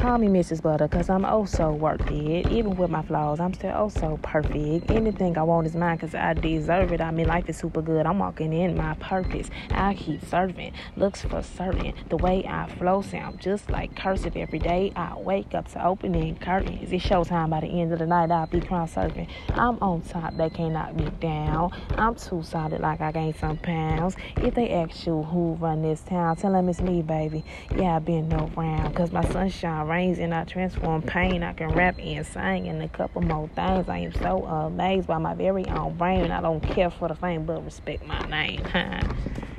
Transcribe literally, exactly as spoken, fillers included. Call me Missus Butter, because I'm also worth it. Even with my flaws, I'm still also perfect. Anything I want is mine because I deserve it. I mean, life is super good. I'm walking in my purpose. I keep serving. Looks for certain. The way I flow sound just like cursive every day. I wake up to opening curtains. It's showtime by the end of the night. I'll be crown surfing. I'm on top. They can't knock me down. I'm too solid like I gained some pounds. If they ask you who run this town, tell them it's me, baby. Yeah, I've been no round because my sunshine rains and I transform pain. I can rap and sing and a couple more things. I am so amazed by my very own brain. I don't care for the fame, but respect my name.